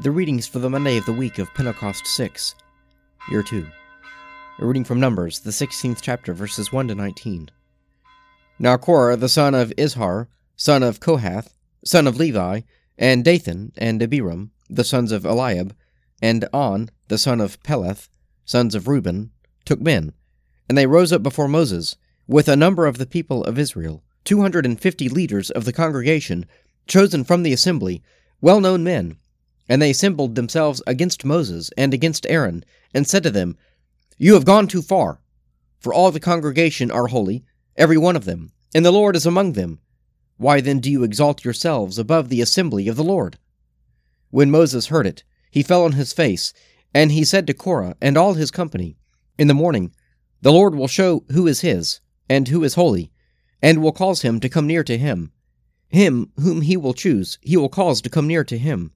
The readings for the Monday of the week of Pentecost 6, Year 2. A reading from Numbers, the 16th chapter, verses 1 to 19. Now Korah, the son of Izhar, son of Kohath, son of Levi, and Dathan and Abiram, the sons of Eliab, and On, the son of Peleth, sons of Reuben, took men, and they rose up before Moses, with a number of the people of Israel, 250 leaders of the congregation, chosen from the assembly, well-known men. And they assembled themselves against Moses and against Aaron, and said to them, You have gone too far, for all the congregation are holy, every one of them, and the Lord is among them. Why then do you exalt yourselves above the assembly of the Lord? When Moses heard it, he fell on his face, and he said to Korah and all his company, In the morning the Lord will show who is his, and who is holy, and will cause him to come near to him. Him whom he will choose he will cause to come near to him.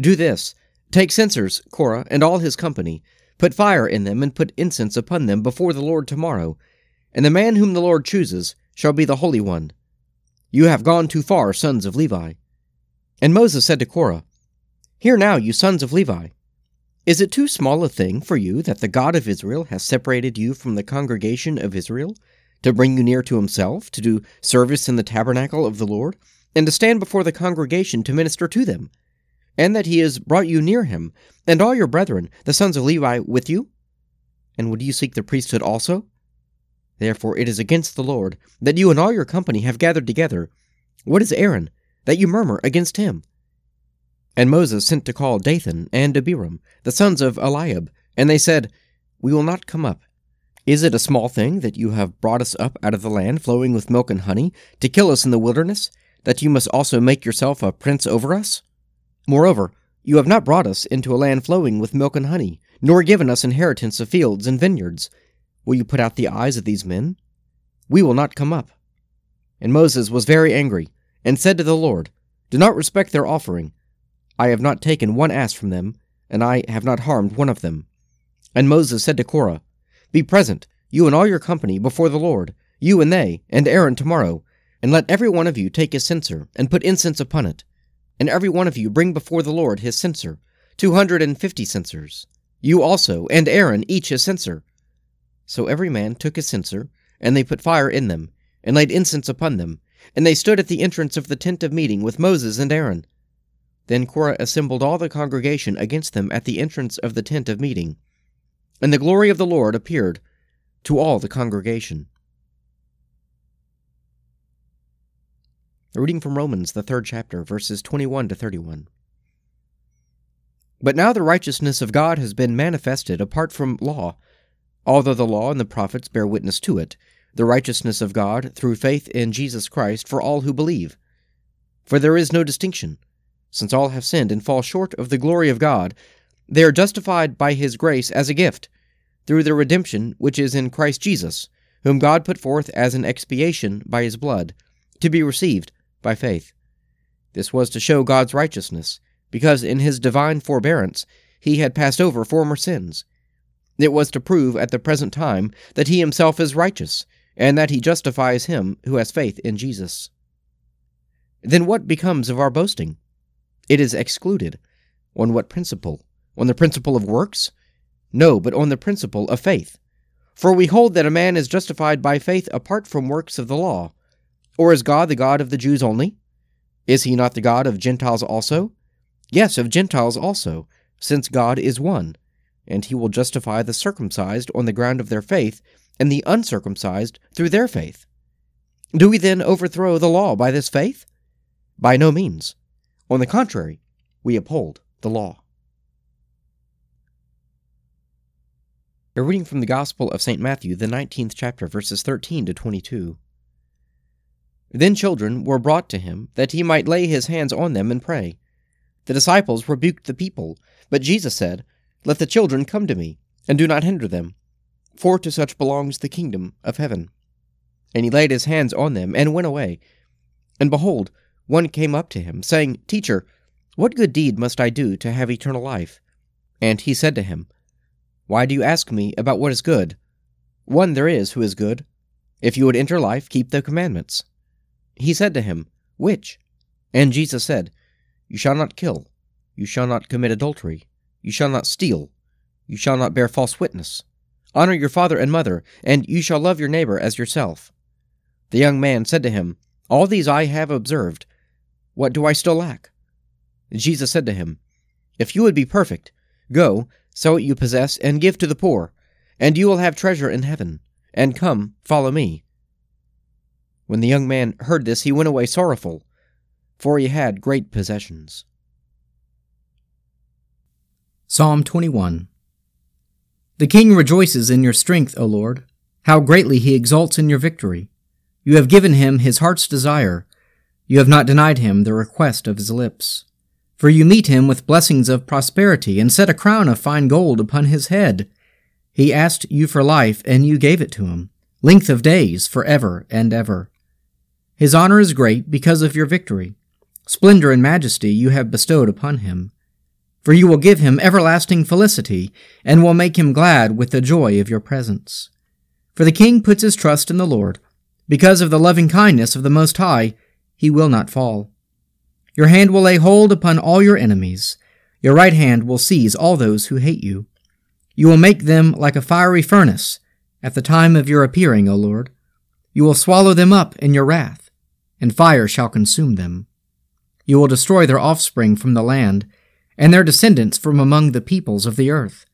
Do this, take censers, Korah, and all his company, put fire in them, and put incense upon them before the Lord tomorrow, and the man whom the Lord chooses shall be the Holy One. You have gone too far, sons of Levi. And Moses said to Korah, Hear now, you sons of Levi, is it too small a thing for you that the God of Israel has separated you from the congregation of Israel, to bring you near to himself, to do service in the tabernacle of the Lord, and to stand before the congregation to minister to them? And that he has brought you near him, and all your brethren, the sons of Levi, with you? And would you seek the priesthood also? Therefore it is against the Lord that you and all your company have gathered together. What is Aaron, that you murmur against him? And Moses sent to call Dathan and Abiram, the sons of Eliab, and they said, We will not come up. Is it a small thing that you have brought us up out of the land flowing with milk and honey, to kill us in the wilderness, that you must also make yourself a prince over us? Moreover, you have not brought us into a land flowing with milk and honey, nor given us inheritance of fields and vineyards. Will you put out the eyes of these men? We will not come up. And Moses was very angry, and said to the Lord, Do not respect their offering. I have not taken one ass from them, and I have not harmed one of them. And Moses said to Korah, Be present, you and all your company, before the Lord, you and they, and Aaron tomorrow, and let every one of you take his censer, and put incense upon it. And every one of you bring before the Lord his censer, 250 censers, you also, and Aaron each his censer. So every man took his censer, and they put fire in them, and laid incense upon them, and they stood at the entrance of the tent of meeting with Moses and Aaron. Then Korah assembled all the congregation against them at the entrance of the tent of meeting. And the glory of the Lord appeared to all the congregation. A reading from Romans, the 3rd chapter, verses 21 to 31. But now the righteousness of God has been manifested apart from law. Although the law and the prophets bear witness to it, the righteousness of God through faith in Jesus Christ for all who believe. For there is no distinction, since all have sinned and fall short of the glory of God. They are justified by his grace as a gift, through the redemption which is in Christ Jesus, whom God put forth as an expiation by his blood, to be received by faith. This was to show God's righteousness, because in his divine forbearance he had passed over former sins. It was to prove at the present time that he himself is righteous, and that he justifies him who has faith in Jesus. Then what becomes of our boasting? It is excluded. On what principle? On the principle of works? No, but on the principle of faith. For we hold that a man is justified by faith apart from works of the law. Or is God the God of the Jews only? Is he not the God of Gentiles also? Yes, of Gentiles also, since God is one, and he will justify the circumcised on the ground of their faith, and the uncircumcised through their faith. Do we then overthrow the law by this faith? By no means. On the contrary, we uphold the law. A reading from the Gospel of St. Matthew, the 19th chapter, verses 13 to 22. Then children were brought to him, that he might lay his hands on them and pray. The disciples rebuked the people, but Jesus said, Let the children come to me, and do not hinder them, for to such belongs the kingdom of heaven. And he laid his hands on them, and went away. And behold, one came up to him, saying, Teacher, what good deed must I do to have eternal life? And he said to him, Why do you ask me about what is good? One there is who is good. If you would enter life, keep the commandments. He said to him, Which? And Jesus said, You shall not kill. You shall not commit adultery. You shall not steal. You shall not bear false witness. Honor your father and mother, and you shall love your neighbor as yourself. The young man said to him, All these I have observed. What do I still lack? Jesus said to him, If you would be perfect, go, sell what you possess, and give to the poor, and you will have treasure in heaven. And come, follow me. When the young man heard this, he went away sorrowful, for he had great possessions. Psalm 21. The king rejoices in your strength, O Lord. How greatly he exults in your victory. You have given him his heart's desire. You have not denied him the request of his lips. For you meet him with blessings of prosperity, and set a crown of fine gold upon his head. He asked you for life, and you gave it to him, length of days forever and ever. His honor is great because of your victory. Splendor and majesty you have bestowed upon him. For you will give him everlasting felicity, and will make him glad with the joy of your presence. For the king puts his trust in the Lord. Because of the loving kindness of the Most High, he will not fall. Your hand will lay hold upon all your enemies. Your right hand will seize all those who hate you. You will make them like a fiery furnace at the time of your appearing, O Lord. You will swallow them up in your wrath, and fire shall consume them. You will destroy their offspring from the land, and their descendants from among the peoples of the earth.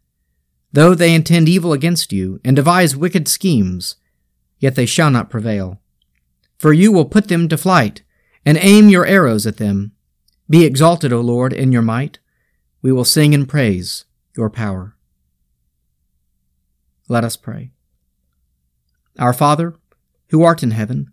Though they intend evil against you, and devise wicked schemes, yet they shall not prevail. For you will put them to flight, and aim your arrows at them. Be exalted, O Lord, in your might. We will sing and praise your power. Let us pray. Our Father, who art in heaven,